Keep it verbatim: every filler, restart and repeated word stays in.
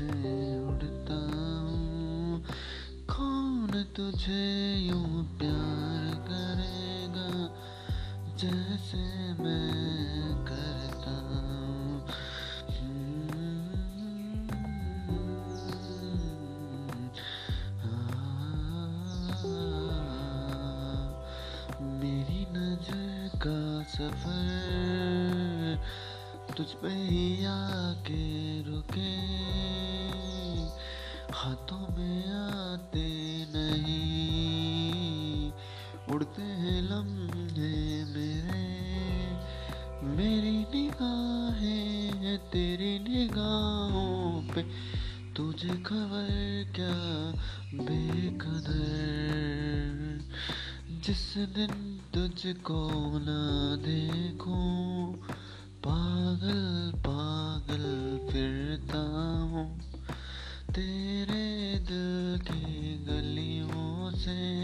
तुझे उड़ता हूँ, कौन तुझे यूँ प्यार करेगा जैसे मैं करता हूँ। मेरी नजर का सफर तुझ पे ही आके रुके, हाथों में आते नहीं, उड़ते हैं लम्हे मेरे। मेरी निगाहें हैं तेरी निगाहों पे, तुझे खबर क्या बेकदर। जिस दिन तुझको ना देखूं पागल पागल फिरता हूँ, तेरे दिल की गलियों से